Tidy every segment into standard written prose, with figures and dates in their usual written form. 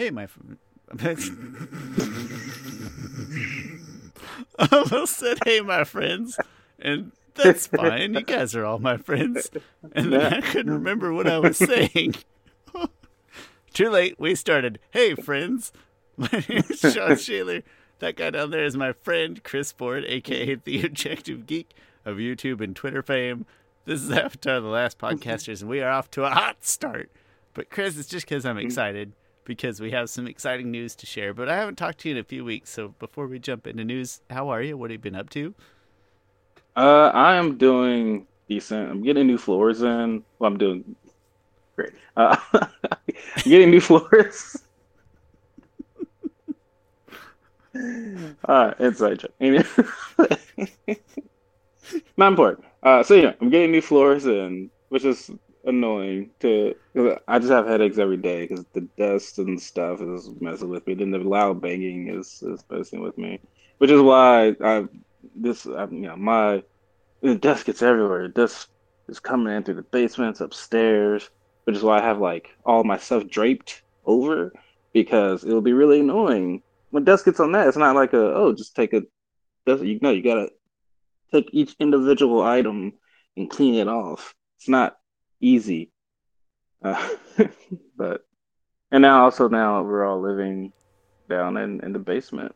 Hey, my friend. I almost said, hey, my friends. And that's fine. You guys are all my friends. And then I couldn't remember what I was saying. Too late. We started. Hey, friends. My name is Sean Shaylor. That guy down there is my friend, Chris Ford, a.k.a. The Objective Geek of YouTube and Twitter fame. This is Avatar The Last Podcasters, and we are off to a hot start. But, Chris, it's just because I'm excited, because we have some exciting news to share. But I haven't talked to you in a few weeks, so before we jump into news, how are you? What have you been up to? I am doing decent. I'm getting new floors in. Well, I'm doing great. I'm getting new floors. Inside joke. Not important. So yeah, I'm getting new floors in, which is annoying to. Cause I just have headaches every day because the dust and stuff is messing with me. Then the loud banging is messing with me, which is why the dust gets everywhere. The dust is coming in through the basements, upstairs, which is why I have like all my stuff draped over, because it'll be really annoying. When dust gets on that, it's not like just take a dust. You know, you gotta take each individual item and clean it off. It's not easy, but and now we're all living down in the basement,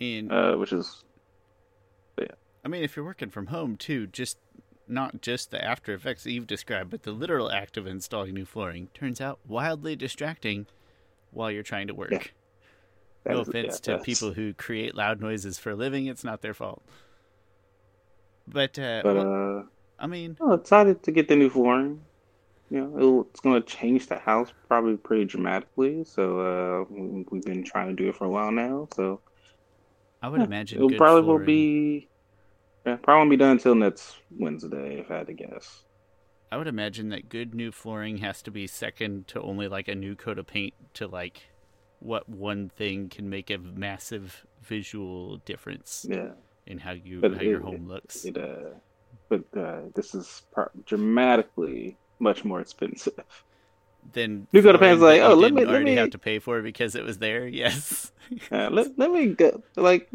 and which is yeah. I mean, if you're working from home too, just not just the after effects that you've described, but the literal act of installing new flooring turns out wildly distracting while you're trying to work. Yeah. No offense to people who create loud noises for a living. It's not their fault. I'm excited to get the new flooring. You know, it's going to change the house probably pretty dramatically. So we've been trying to do it for a while now. So I would imagine it probably flooring. Probably won't be done until next Wednesday, if I had to guess. I would imagine that good new flooring has to be second to only like a new coat of paint to like. What one thing can make a massive visual difference in how your home looks. But this is dramatically much more expensive. Then you go to paying like, let me have to pay for it because it was there. Yes. Let me just go to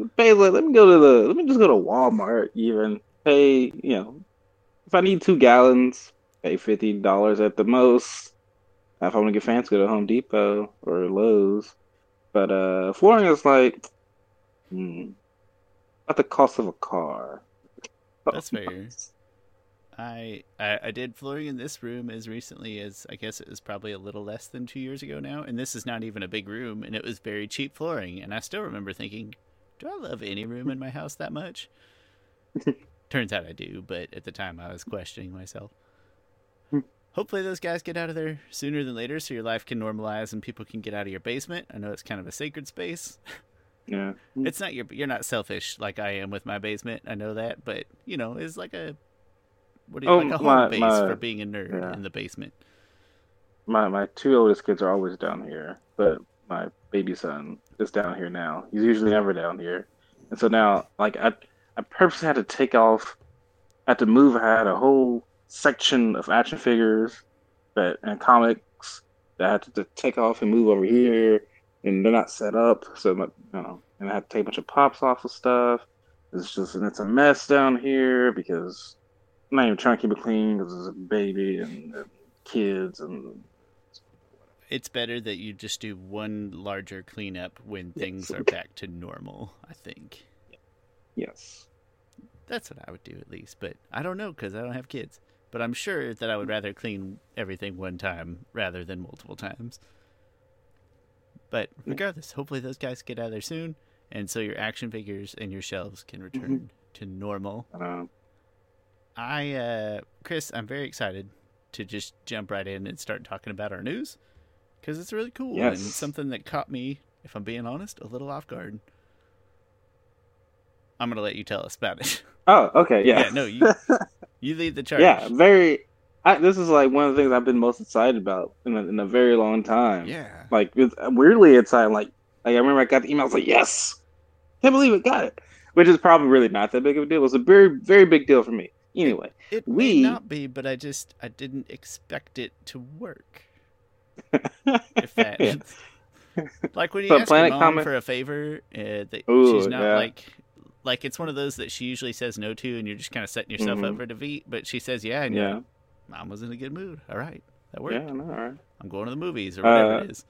Walmart even pay. You know, if I need 2 gallons, pay $50 at the most. If I want to get fancy, go to Home Depot or Lowe's. But flooring is like about the cost of a car. That's fair. I did flooring in this room as recently as, I guess it was probably a little less than 2 years ago now. And this is not even a big room. And it was very cheap flooring. And I still remember thinking, do I love any room in my house that much? Turns out I do. But at the time, I was questioning myself. Hopefully those guys get out of there sooner than later so your life can normalize and people can get out of your basement. I know it's kind of a sacred space. Yeah. It's not you're not selfish like I am with my basement. I know that, but you know, it's like a home base for being a nerd in the basement. My two oldest kids are always down here, but my baby son is down here now. He's usually never down here. And so now like I purposely had to take off. I had to move. I had a whole section of action figures and comics that I had to take off and move over here, and they're not set up, so and I had to take a bunch of pops off of stuff. It's a mess down here because I'm not even trying to keep it clean because there's a baby and kids and. It's better that you just do one larger cleanup when things are back to normal. I think. Yes. That's what I would do at least, but I don't know because I don't have kids. But I'm sure that I would rather clean everything one time rather than multiple times. But regardless, hopefully those guys get out of there soon. And so your action figures and your shelves can return to normal. Chris, I'm very excited to just jump right in and start talking about our news. Because it's really cool. Yes. And something that caught me, if I'm being honest, a little off guard. I'm going to let you tell us about it. Oh, okay. Yeah. You lead the charge. Yeah, this is like one of the things I've been most excited about in a very long time. Yeah. Like, weirdly excited. Like I remember I got the email, I was like, yes! Can't believe it, got it! Which is probably really not that big of a deal. It was a very, very big deal for me. Anyway, it may not be, but I didn't expect it to work. If that. Yeah. Like when you ask your mom for a favor, she's not like it's one of those that she usually says no to, and you're just kind of setting yourself up for defeat. But she says yeah, and you're like, Mom was in a good mood. All right, that worked. Yeah, no, all right. I'm going to the movies or whatever it is.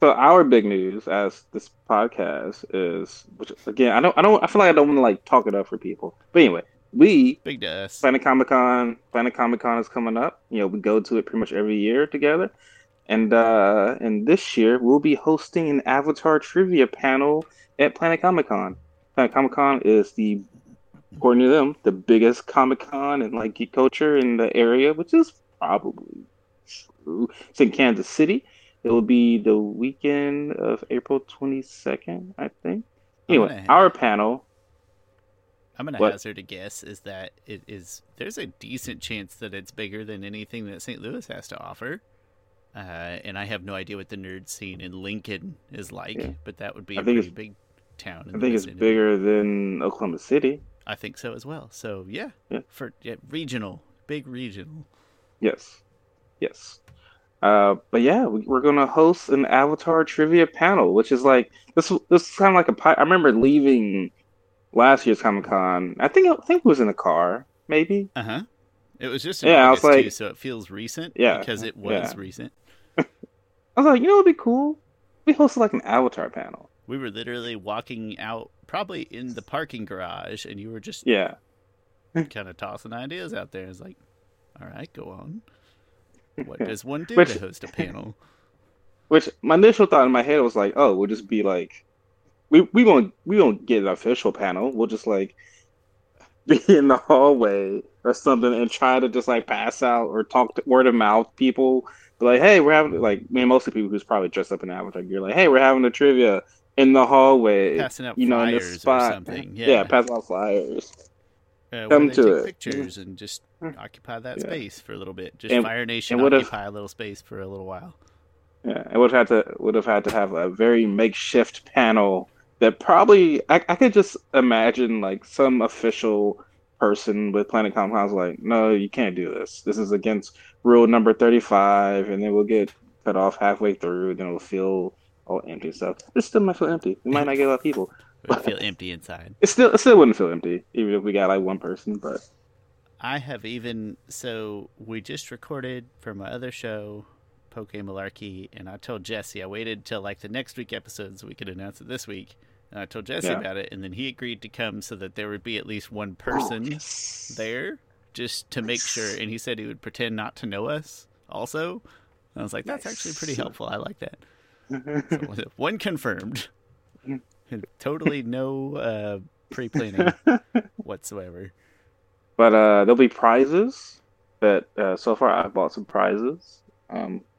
So our big news as this podcast is, which again I feel like I don't want to like talk it up for people, but anyway. Big dust. Planet Comic Con is coming up. You know, we go to it pretty much every year together. And this year we'll be hosting an Avatar trivia panel at Planet Comic Con. Planet Comic Con is according to them, the biggest Comic Con and like geek culture in the area, which is probably true. It's in Kansas City. It will be the weekend of April 22nd, I think. Anyway, our panel. I'm going to hazard a guess is that there's a decent chance that it's bigger than anything that St. Louis has to offer. And I have no idea what the nerd scene in Lincoln is like, but that would be a pretty big town. I think it's bigger than Oklahoma City. I think so as well. So, yeah. For regional, big regional. Yes. We're going to host an Avatar trivia panel, which is like, this is kind of like I remember leaving last year's Comic Con, I think it was in a car, maybe. It was just in August, I was like, too, so it feels recent. Because it was recent. I was like, you know, it'd be cool. We hosted like an Avatar panel. We were literally walking out, probably in the parking garage, and you were just kind of tossing ideas out there. It's like, all right, go on. What does one do to host a panel? Which my initial thought in my head was like, oh, we'll just be like. We won't get an official panel. We'll just like be in the hallway or something and try to just like pass out or talk to word of mouth people. Be like, hey, we're having like mostly people who's probably dressed up in Avatar gear. Like, hey, we're having a trivia in the hallway, passing out flyers in this spot. Or something. Yeah, pass out flyers. Come to take pictures and just occupy that space for a little bit. Just Fire Nation occupy a little space for a little while. Yeah, and would have had to have a very makeshift panel. That probably, I could just imagine, like, some official person with Planet Comic Con was like, no, you can't do this. This is against rule number 35, and then we'll get cut off halfway through, and then it'll feel all empty. So it still might feel empty. We might not get a lot of people. It would feel empty inside. It still wouldn't feel empty, even if we got, like, one person. But So we just recorded for my other show, Poke Malarkey, and I told Jesse, I waited till, like, the next week episode so we could announce it this week. And I told Jesse about it, and then he agreed to come so that there would be at least one person there just to make sure. And he said he would pretend not to know us also. And I was like, that's actually pretty helpful. I like that. So, one confirmed. Totally no pre-planning whatsoever. But there'll be prizes that so far I've bought some prizes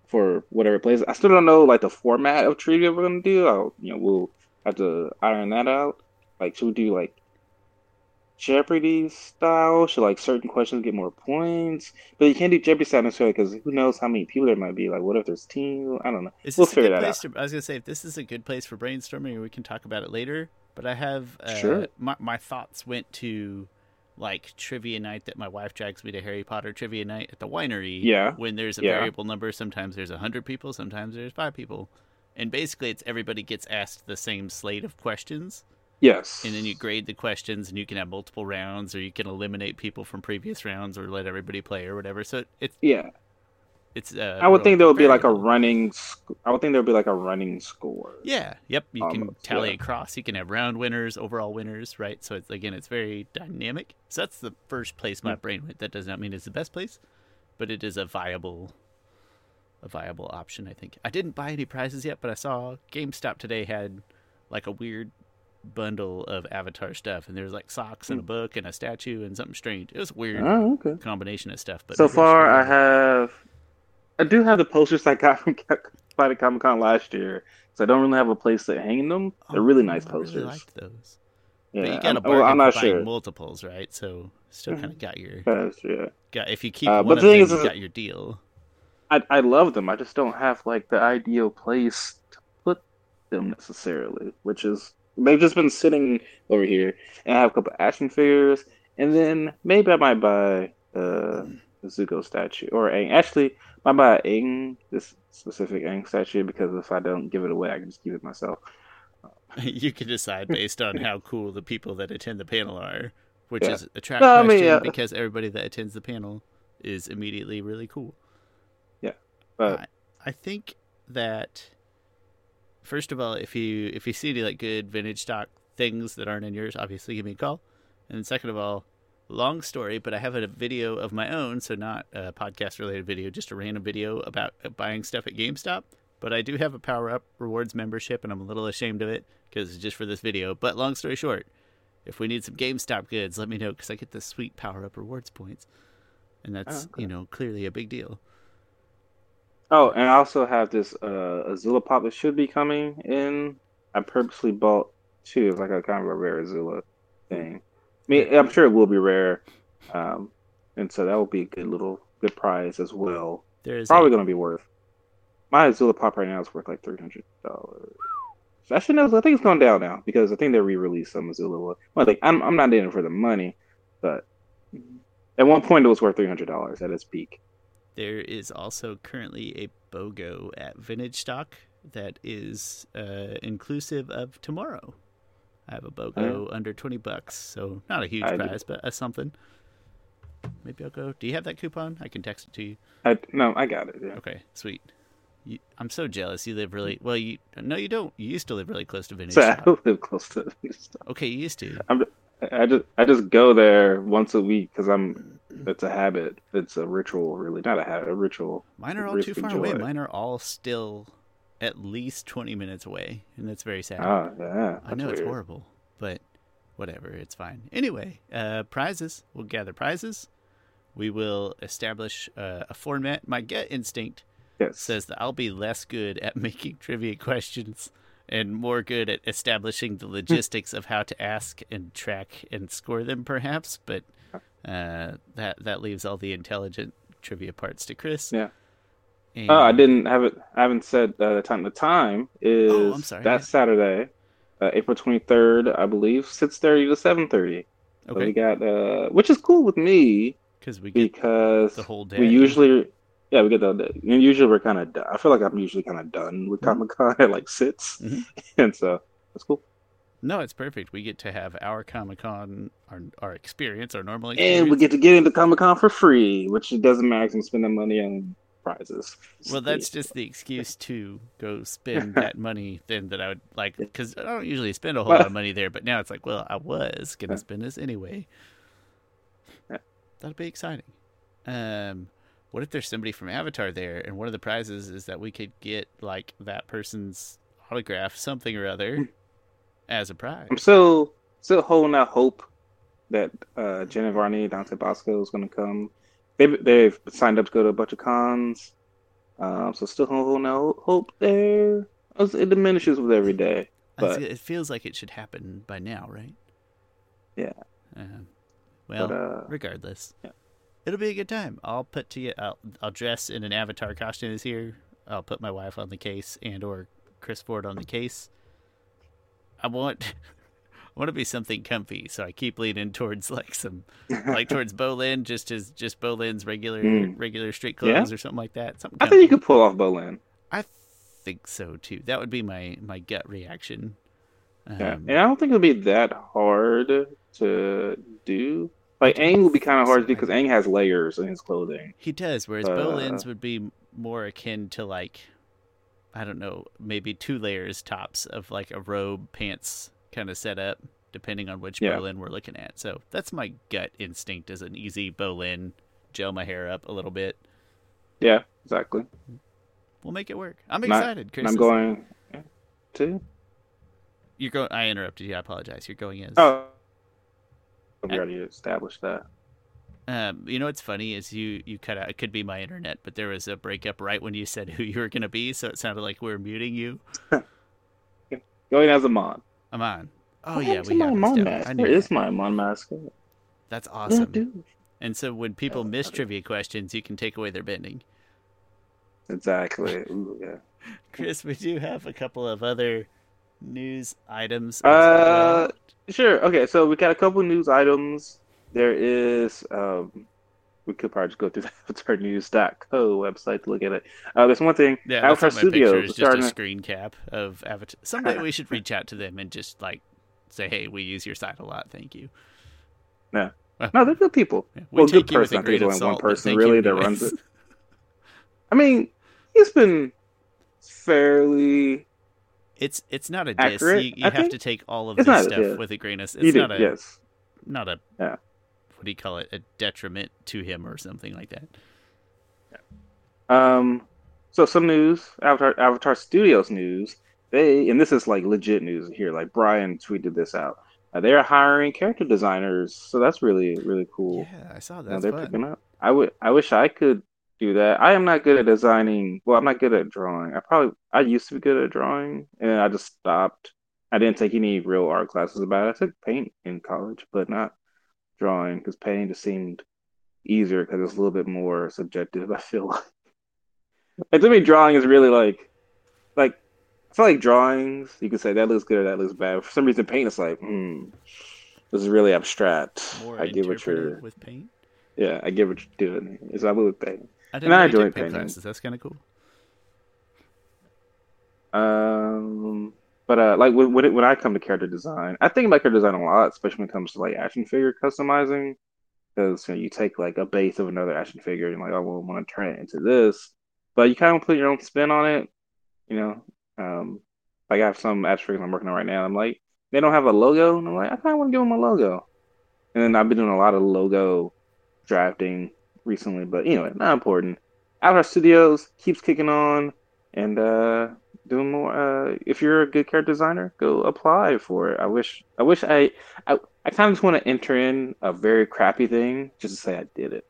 for whatever plays. I still don't know, like, the format of trivia we're going to do. We'll have to iron that out. Like, should we do, like, Jeopardy style? Should, like, certain questions get more points? But you can't do Jeopardy style necessarily because who knows how many people there might be. Like, what if there's team? I don't know. We'll figure that out. I was going to say, if this is a good place for brainstorming, we can talk about it later. But I have my thoughts went to, like, trivia night that my wife drags me to, Harry Potter trivia night at the winery. Yeah. When there's a variable number, sometimes there's 100 people, sometimes there's 5 people. And basically it's everybody gets asked the same slate of questions. Yes. And then you grade the questions and you can have multiple rounds or you can eliminate people from previous rounds or let everybody play or whatever. So it's I would think there would be like a running score. Yeah. Yep. You can tally across. You can have round winners, overall winners, right? So it's very dynamic. So that's the first place my brain went. That does not mean it's the best place, but it is a viable option, I think. I didn't buy any prizes yet, but I saw GameStop today had like a weird bundle of Avatar stuff, and there's like socks and a book and a statue and something strange. It was a weird combination of stuff. But so far, I do have the posters I got from Planet Comic Con last year, so I don't really have a place to hang them. They're really nice posters. I really liked those. Yeah, but you got to buy multiples, right? So still kind of got your if you keep one of them, you got your deal. I love them. I just don't have like the ideal place to put them necessarily, which is they've just been sitting over here. And I have a couple action figures, and then maybe I might buy the Zuko statue, or Aang. Actually, my bad, Aang, this specific Aang statue, because if I don't give it away, I can just keep it myself. You can decide based on how cool the people that attend the panel are, which is a trap question because everybody that attends the panel is immediately really cool. Yeah, but I think that first of all, if you see any like good vintage stock things that aren't in yours, obviously give me a call. And second of all, long story, but I have a video of my own, so not a podcast-related video, just a random video about buying stuff at GameStop. But I do have a Power Up Rewards membership, and I'm a little ashamed of it because it's just for this video. But long story short, if we need some GameStop goods, let me know because I get the sweet Power Up Rewards points. And that's, you know, clearly a big deal. Oh, and I also have this Azula Pop that should be coming in. I purposely bought two, like a kind of a rare Azula thing. I mean, I'm sure it will be rare, and so that will be a good prize as well. There's probably going to be worth. My Azula Pop right now is worth like $300. Actually, no, I think it's going down now because I think they re-released some Azula. Well, like, I'm not in it for the money, but at one point it was worth $300 at its peak. There is also currently a BOGO at Vintage Stock that is inclusive of tomorrow. I have a BOGO under $20, so not a huge prize, but a something. Maybe I'll go. Do you have that coupon? I can text it to you. No, I got it. Yeah. Okay, sweet. I'm so jealous. You live really well. No, you don't. You used to live really close to Vintage Stock. I live close to Vintage Stock. Okay, you used to. I just go there once a week because I'm. It's a habit. It's a ritual, really, not a habit. A ritual. Mine are all too far away. Mine are all still at least 20 minutes away, and that's very sad. Oh, yeah. I know weird. It's horrible, but whatever, it's fine. Anyway, prizes. We'll gather prizes. We will establish a format. My gut instinct says that I'll be less good at making trivia questions and more good at establishing the logistics of how to ask and track and score them, perhaps, but that leaves all the intelligent trivia parts to Chris. Yeah. And... Oh, I didn't have it. I haven't said the time. The time is Saturday, April 23rd, I believe, 6:30 to 7:30. Okay. So we got which is cool with me because the whole day. We usually, we get the whole day. And usually we're kind of. I feel like I'm usually kind of done with Comic Con at like 6, and so that's cool. No, it's perfect. We get to have our Comic-Con, our experience, our normal experience. And we get to get into Comic-Con for free, which it doesn't matter because I'm spending money on prizes. Well, that's just the excuse to go spend that money then that I would like, because I don't usually spend a whole lot of money there, but now it's like, well, I was going to spend this anyway. That'd be exciting. What if there's somebody from Avatar there, and one of the prizes is that we could get, like, that person's autograph, something or other, as a prize. I'm still holding out hope that Jenna Varney, Dante Bosco is going to come. They've signed up to go to a bunch of cons, so still holding out hope there. It diminishes with every day, but it feels like it should happen by now, right? Yeah. Regardless, it'll be a good time. I'll put to you. I'll dress in an Avatar costume this year. I'll put my wife on the case or Chris Ford on the case. I want to be something comfy, so I keep leaning towards towards Bolin, just Bolin's regular street clothes or something like that. Something I think you could pull off Bolin. I think so too. That would be my gut reaction. And I don't think it'll be that hard to do. Like Aang will be kind of hard to do because Aang has layers in his clothing. He does, whereas Bolin's would be more akin to like. I don't know, maybe 2 layers tops of like a robe, pants kind of setup, depending on which Bolin we're looking at. So that's my gut instinct is an easy Bolin, gel my hair up a little bit. Yeah, exactly. We'll make it work. I'm excited, Chris. I'm going to. You're going. I interrupted you. I apologize. You're going in. Oh, we already established that. You know what's funny is you cut out. It could be my internet, but there was a breakup right when you said who you were going to be, so it sounded like we were muting you. Going as Amon. Amon. Oh yeah, we have Amon mask. There is my Amon mask. That's awesome. Yeah, and so when people miss trivia questions, you can take away their bending. Exactly. Ooh, yeah. Chris, we do have a couple of other news items. Sure. Okay, so we got a couple news items. There is we could probably just go through the avatarnews.co website to look at it. There's one thing. Yeah, Avatar Studios is just a screen cap of Avatar. Someday we should reach out to them and just like say, "Hey, we use your site a lot. Thank you." No, no, they're good people. Yeah, we take good you person. With a great assault, one person really that runs it. I mean, he's been fairly. It's not a diss. Accurate, you have to take all of this stuff with a grain of salt. It's not a what do you call it? A detriment to him or something like that. Yeah. So some news, Avatar Studios news. They and this is like legit news here. Like Brian tweeted this out. They're hiring character designers, so that's really cool. Yeah, I saw that. They're picking up. I wish I could do that. I am not good at designing. Well, I'm not good at drawing. I used to be good at drawing, and I just stopped. I didn't take any real art classes about it. I took paint in college, but not drawing, because painting just seemed easier because it's a little bit more subjective, I feel like. And to me, drawing is really like I feel like drawings, you can say that looks good or that looks bad. For some reason, paint is like, this is really abstract. More I get what you're with paint. Yeah, I get what you're doing. It's I with paint. I didn't know you took paint classes. That's kind of cool. But like when I come to character design, I think about character design a lot, especially when it comes to like action figure customizing, because you take like a base of another action figure and like, I want to turn it into this, but you kind of put your own spin on it, you know. Like I have some action figures I'm working on right now. I'm like, they don't have a logo, and I'm like, I kind of want to give them a logo. And then I've been doing a lot of logo drafting recently, but anyway, not important. Avatar Studios keeps kicking on and doing more. If you're a good character designer, go apply for it. I kind of just want to enter in a very crappy thing just to say I did it,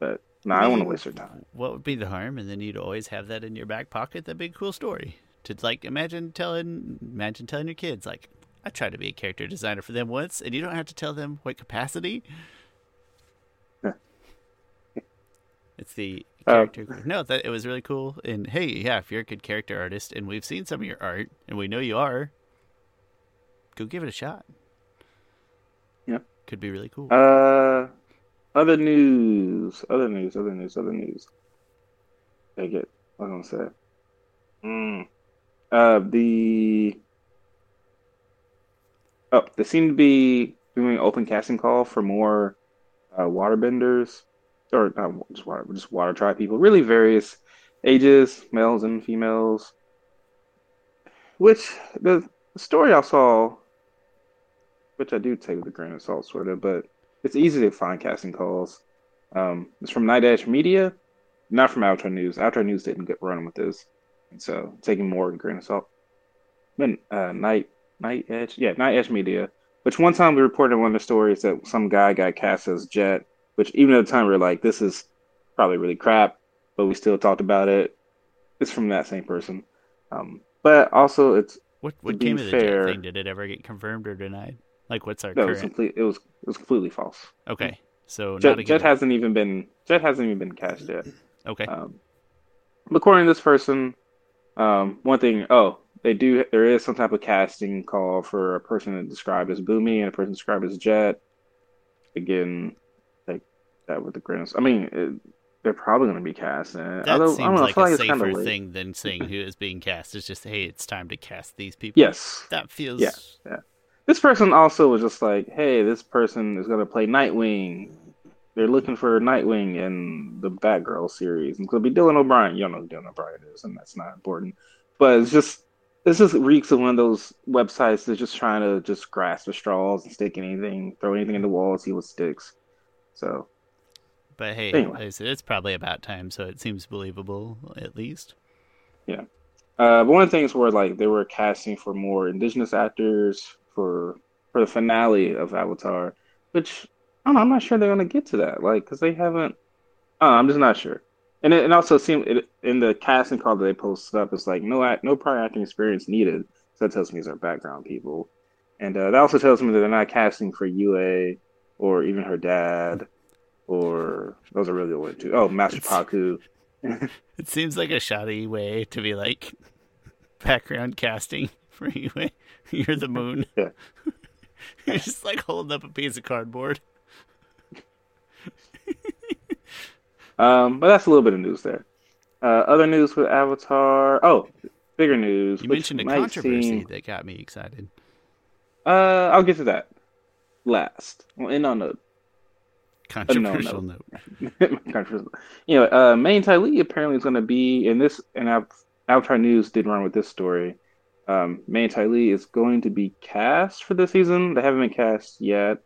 but no, I don't want to waste your time. What would be the harm? And then you'd always have that in your back pocket. That'd be a cool story to like imagine telling your kids like, I tried to be a character designer for them once, and you don't have to tell them what capacity. It's the character. No, that it was really cool. And hey, yeah, if you're a good character artist and we've seen some of your art and we know you are, go give it a shot. Yeah. Could be really cool. Other news. I get what I'm going to say. They seem to be doing an open casting call for more waterbenders. Or not just water tribe people, really various ages, males and females. Which the story I saw, which I do take with a grain of salt, sort of, but it's easy to find casting calls. It's from Night Edge Media, not from Avatar News. Avatar News didn't get run with this, and so taking more with a grain of salt. Then Night Edge Media, which one time we reported one of the stories that some guy got cast as Jet. Which even at the time we were like, this is probably really crap, but we still talked about it. It's from that same person. But also it's what came of the Jet thing? Did it ever get confirmed or denied? Like what's our current? It was completely false. Okay. So Jet hasn't even been cast yet. Okay. According to this person, one thing there is some type of casting call for a person described as Boomy and a person described as Jet. Again, with the grimace. I mean, they're probably going to be cast. That seems like a safer kind of thing than saying who is being cast. It's just, hey, it's time to cast these people. Yes. That feels... Yeah, yeah. This person also was just like, hey, this person is going to play Nightwing. They're looking for Nightwing in the Batgirl series. And could be Dylan O'Brien. You don't know who Dylan O'Brien is, and that's not important. But it's just reeks of one of those websites that's just trying to just grasp the straws and stick anything, throw anything in the wall and see what sticks. So... But hey, anyway. It's probably about time, so it seems believable, at least. Yeah. But one of the things where, like, they were casting for more indigenous actors for the finale of Avatar, which, I don't know, I'm not sure they're going to get to that, like, because they haven't... I'm just not sure. And it also seemed, in the casting call that they posted up, it's like, no prior acting experience needed, so that tells me these are background people. And that also tells me that they're not casting for Yue or even her dad. Or those are really good too. Oh, Master Paku. It seems like a shoddy way to be like background casting for you. You're the moon. Yeah. You're just like holding up a piece of cardboard. But that's a little bit of news there. Other news with Avatar. Oh, bigger news. You mentioned a controversy that got me excited. I'll get to that last. We'll end on a controversial note. Controversial. Anyway, Meng Ty Lee apparently is going to be in this, and Avatar News did run with this story. Meng Ty Lee is going to be cast for this season. They haven't been cast yet,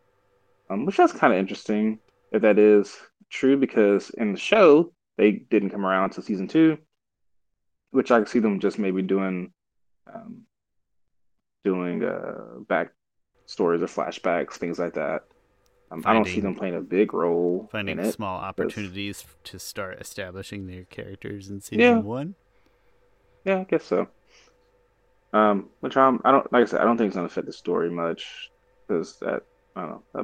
which that's kind of interesting if that is true, because in the show they didn't come around to season 2, which I could see them just maybe doing back stories or flashbacks, things like that. I don't see them playing a big role. Finding small opportunities to start establishing their characters in season 1. Yeah, I guess so. Which I don't think it's gonna fit the story much, because that'd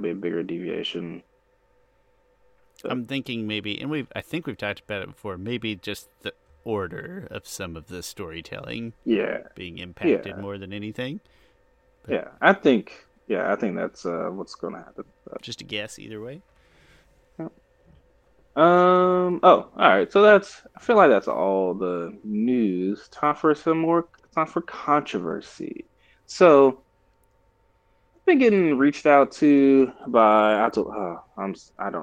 be a bigger deviation. So. I'm thinking maybe, and I think we've talked about it before. Maybe just the order of some of the storytelling, being impacted more than anything. But I think that's what's going to happen. But. Just a guess, either way. Yeah. Oh, all right. So I feel like that's all the news. Time for controversy. So, I've been getting reached out to by I don't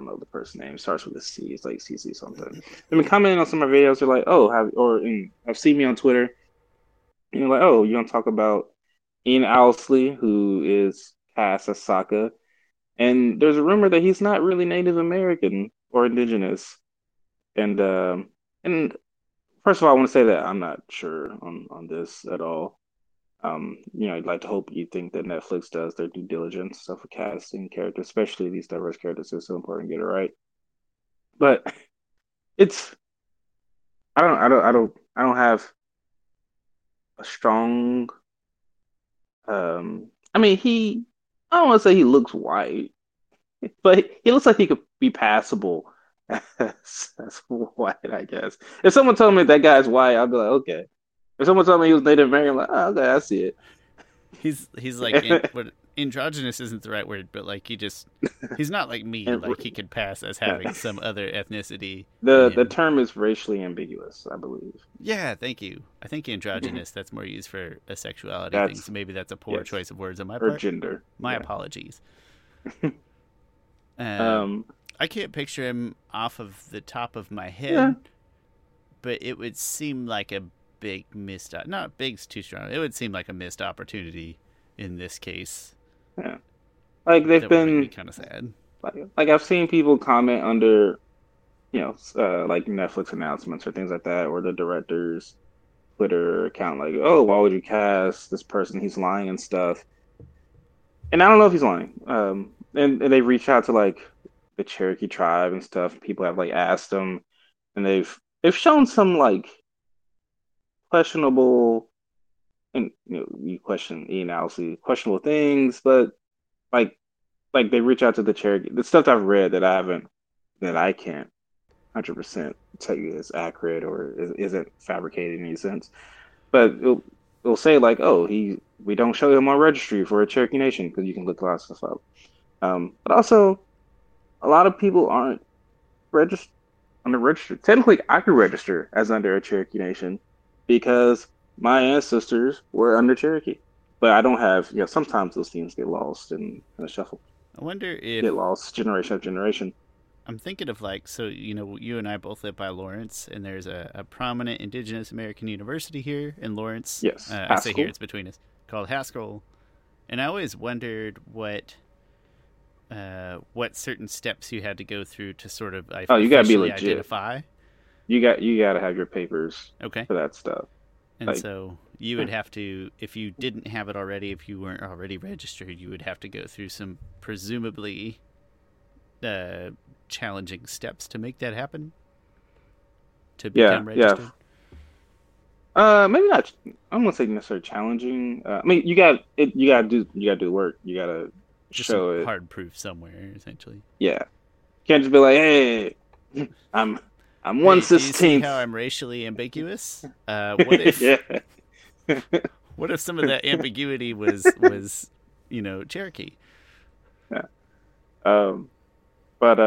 know the person's name. It starts with a C. It's like CC something. They've been commenting on some of my videos. They're like, I've seen me on Twitter. And they're like, oh, you want to talk about Ian Ousley, who is cast as Sokka, and there's a rumor that he's not really Native American or indigenous. And first of all, I want to say that I'm not sure on this at all. I'd like to hope you think that Netflix does their due diligence stuff for casting characters, especially these diverse characters. It's so important to get it right. But it's I don't have a strong. I don't want to say he looks white, but he looks like he could be passable as white, I guess. If someone told me that guy's white, I'd be like, okay. If someone told me he was Native American, I'm like, oh, okay, I see it. He's like, androgynous isn't the right word, but like he's not like me, like he could pass as having some other ethnicity. The term is racially ambiguous, I believe. Yeah, thank you. I think androgynous, that's more used for a sexuality thing, so maybe that's a poor choice of words on my part. Or gender. My apologies. I can't picture him off of the top of my head, but it would seem like a big missed, not big's too strong, it would seem like a missed opportunity in this case. Yeah, like they've been kind of sad. Like I've seen people comment under, like Netflix announcements or things like that, or the director's Twitter account, like, "Oh, why would you cast this person? He's lying and stuff." And I don't know if he's lying. And they reach out to like the Cherokee tribe and stuff. People have like asked them, and they've shown some like questionable. And you question Ian Ousley, questionable things, but like they reach out to the Cherokee. The stuff that I've read that I can't 100% tell you is accurate or isn't fabricated in any sense. But it'll say like, oh, we don't show him on registry for a Cherokee Nation because you can look a lot of stuff up. But also, a lot of people aren't registered on the registry. Technically, I could register as under a Cherokee Nation because my ancestors were under Cherokee, but I don't have, sometimes those things get lost in a shuffle. I wonder if... Get lost generation after generation. I'm thinking of you and I both live by Lawrence, and there's a prominent indigenous American university here in Lawrence. Yes, I say here, it's between us, called Haskell. And I always wondered what certain steps you had to go through to sort of you gotta be legit. Identify. You gotta have your papers for that stuff. And so you would have to, if you didn't have it already, if you weren't already registered, you would have to go through some presumably challenging steps to make that happen, to become registered. Yeah. Maybe not. I'm gonna say necessarily challenging. You gotta do the work. You gotta just show some hard proof somewhere, essentially. Yeah, can't just be like, hey, I'm 1/16. How I'm racially ambiguous. What if? What if some of that ambiguity was Cherokee? Yeah. But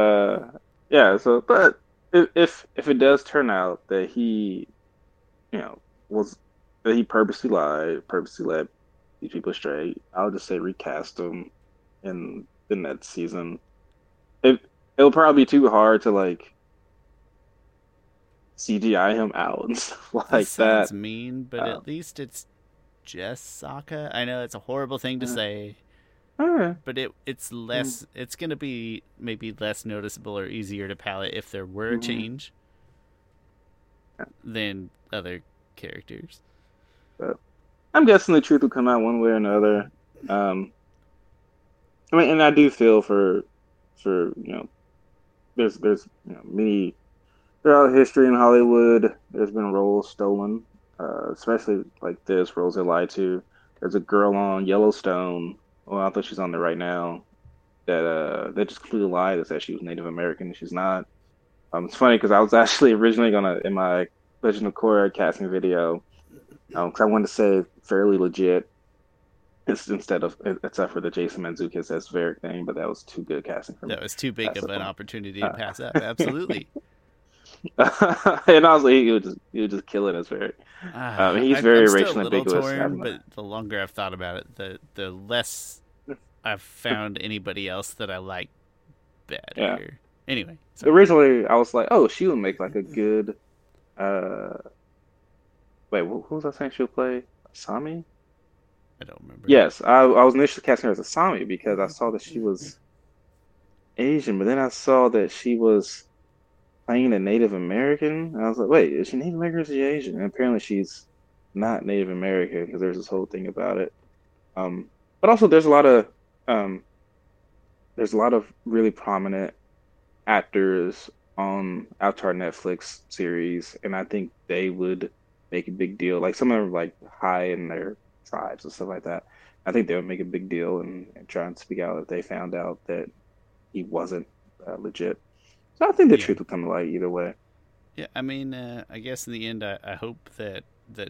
If it does turn out that he, you know, was that he purposely lied, purposely led these people astray, I'll just say recast him in the next season. It'll probably be too hard to like CGI him out and stuff like that. Sounds mean, but at least it's just Sokka. I know it's a horrible thing to say. But it's less. It's gonna be maybe less noticeable or easier to palette if there were a change than other characters. But I'm guessing the truth will come out one way or another. I mean, and I do feel for you know, there's you know many throughout history in Hollywood, there's been roles stolen, especially like this, roles they lied to. There's a girl on Yellowstone. Well, I thought she's on there right now. That just completely lied. That said she was Native American and she's not. It's funny because I was actually originally in my Legend of Korra casting video, because I wanted to say fairly legit instead of except for the Jason Mantzoukas as Varric thing, but that was too good casting for me. That was too big of an opportunity to pass up. Absolutely. And honestly, he would just kill it as Varric. He's very racially ambiguous. But the longer I've thought about it, the less I've found anybody else that I like better. Yeah. Anyway, sorry. Originally I was like, oh, she would make like a good. Wait, who was I saying she would play? Asami? I don't remember. Yes, I was initially casting her as Asami because I saw that she was Asian, but then I saw that she was playing a Native American, and I was like, wait, is she Native American or is she Asian? And apparently she's not Native American because there's this whole thing about it. But also there's a lot of really prominent actors on Avatar Netflix series, and I think they would make a big deal. Like some of them are like high in their tribes and stuff like that. I think they would make a big deal and try and speak out if they found out that he wasn't legit. I think the truth will come to light either way. Yeah, I mean, I guess in the end, I hope that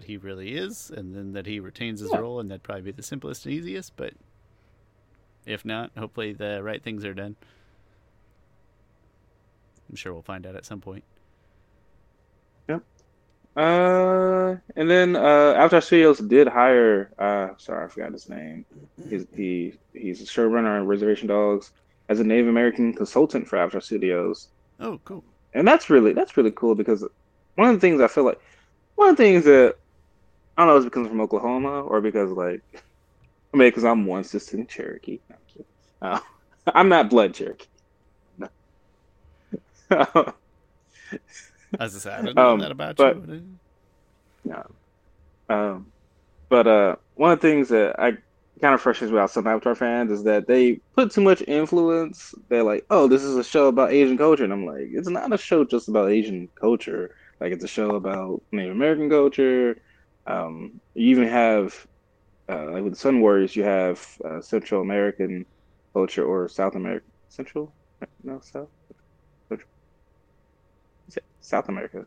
he really is, and then that he retains his role, and that'd probably be the simplest and easiest, but if not, hopefully the right things are done. I'm sure we'll find out at some point. Yep. And then Avatar Studios did hire, sorry, I forgot his name. He's a showrunner on Reservation Dogs, as a Native American consultant for Avatar Studios. Oh, cool. And that's really cool because one of the things I feel like, I don't know if it's because I'm from Oklahoma or because because I'm one sister in Cherokee. I'm not blood Cherokee. No. As I said, I don't know that about you. No. But one of the things that I kind of frustrates me about some Avatar fans is that they put too much influence. They're like, oh, this is a show about Asian culture. And I'm like, it's not a show just about Asian culture. Like, it's a show about Native American culture. You even have, like with the Sun Warriors, you have Central American culture or South American. Central? No, South? Central. South America.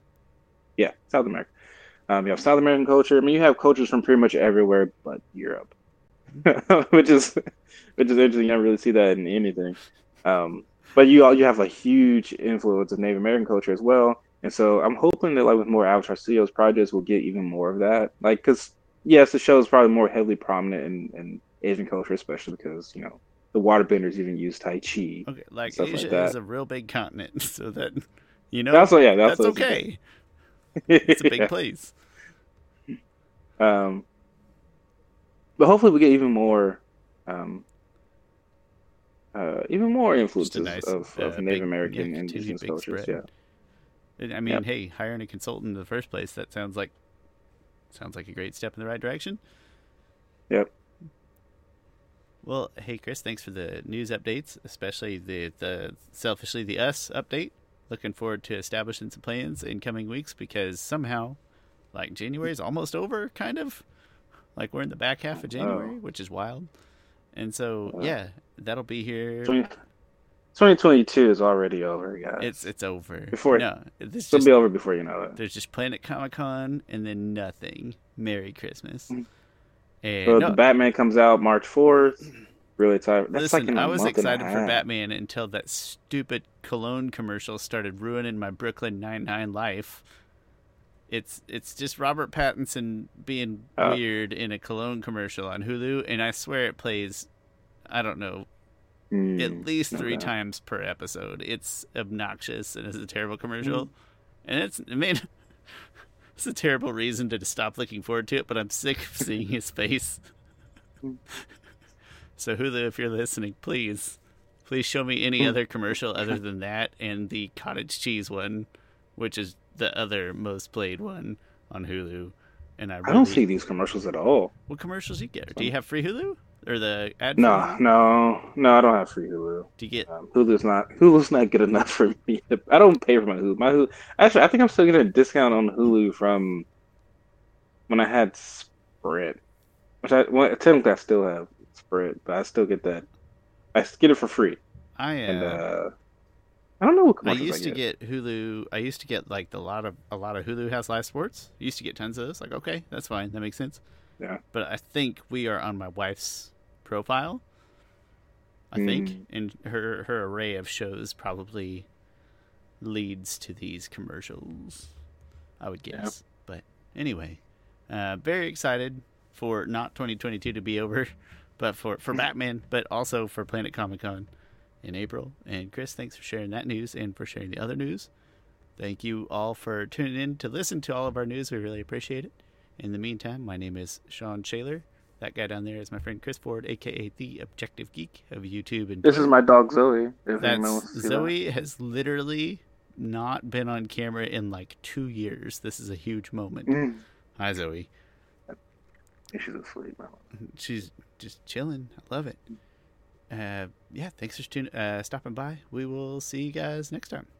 Yeah, South America. You have South American culture. I mean, you have cultures from pretty much everywhere but Europe. which is interesting. I don't really see that in anything, but you have a huge influence of Native American culture as well, and so I'm hoping that with more Avatar Studios projects, we'll get even more of that. Because yes, the show is probably more heavily prominent in Asian culture, especially because the waterbenders even use Tai Chi. Okay, Asia is a real big continent, so that's okay. It's a big place. But hopefully we get even more influences of Native American and indigenous cultures. Spread. Yeah, I mean, hey, hiring a consultant in the first place—that sounds like a great step in the right direction. Yep. Well, hey, Chris, thanks for the news updates, especially the US update. Looking forward to establishing some plans in coming weeks because somehow, January is almost over, kind of. We're in the back half of January, which is wild. And so, that'll be here. 2022 is already over, guys. It's over. It'll be over before you know it. There's just Planet Comic Con and then nothing. Merry Christmas. And The Batman comes out March 4th. really excited. That's Listen, I was excited for Batman until that stupid cologne commercial started ruining my Brooklyn Nine-Nine life. It's just Robert Pattinson being weird in a cologne commercial on Hulu, and I swear it plays, I don't know, at least three times per episode. It's obnoxious, and it's a terrible commercial. And it's a terrible reason to stop looking forward to it, but I'm sick of seeing his face. So Hulu, if you're listening, please show me any other commercial other than that and the cottage cheese one, which is the other most played one on Hulu. And I don't see these commercials at all. What commercials do you get? Do you have free Hulu or the ad? No, I don't have free Hulu. Do you get Hulu's not good enough for me. I don't pay for my Hulu. My Hulu, actually, I think I'm still getting a discount on Hulu from when I had Sprint, which technically I still have. Sprint, but I still get that. I get it for free. I don't know what commercials I used to get Hulu. I used to get like a lot of Hulu has live sports. I used to get tons of those. Like, okay, that's fine. That makes sense. Yeah. But I think we are on my wife's profile. I think, and her array of shows probably leads to these commercials, I would guess. Yeah. But anyway, very excited for not 2022 to be over. But for Batman, but also for Planet Comic Con in April. And Chris, thanks for sharing that news and for sharing the other news. Thank you all for tuning in to listen to all of our news. We really appreciate it. In the meantime, my name is Sean Shaylor. That guy down there is my friend Chris Ford, a.k.a. The Objective Geek of YouTube. And this is my dog, Zoe. Zoe has literally not been on camera in like 2 years. This is a huge moment. Hi, Zoe. She's asleep. She's just chilling. I love it. Thanks for stopping by. We will see you guys next time.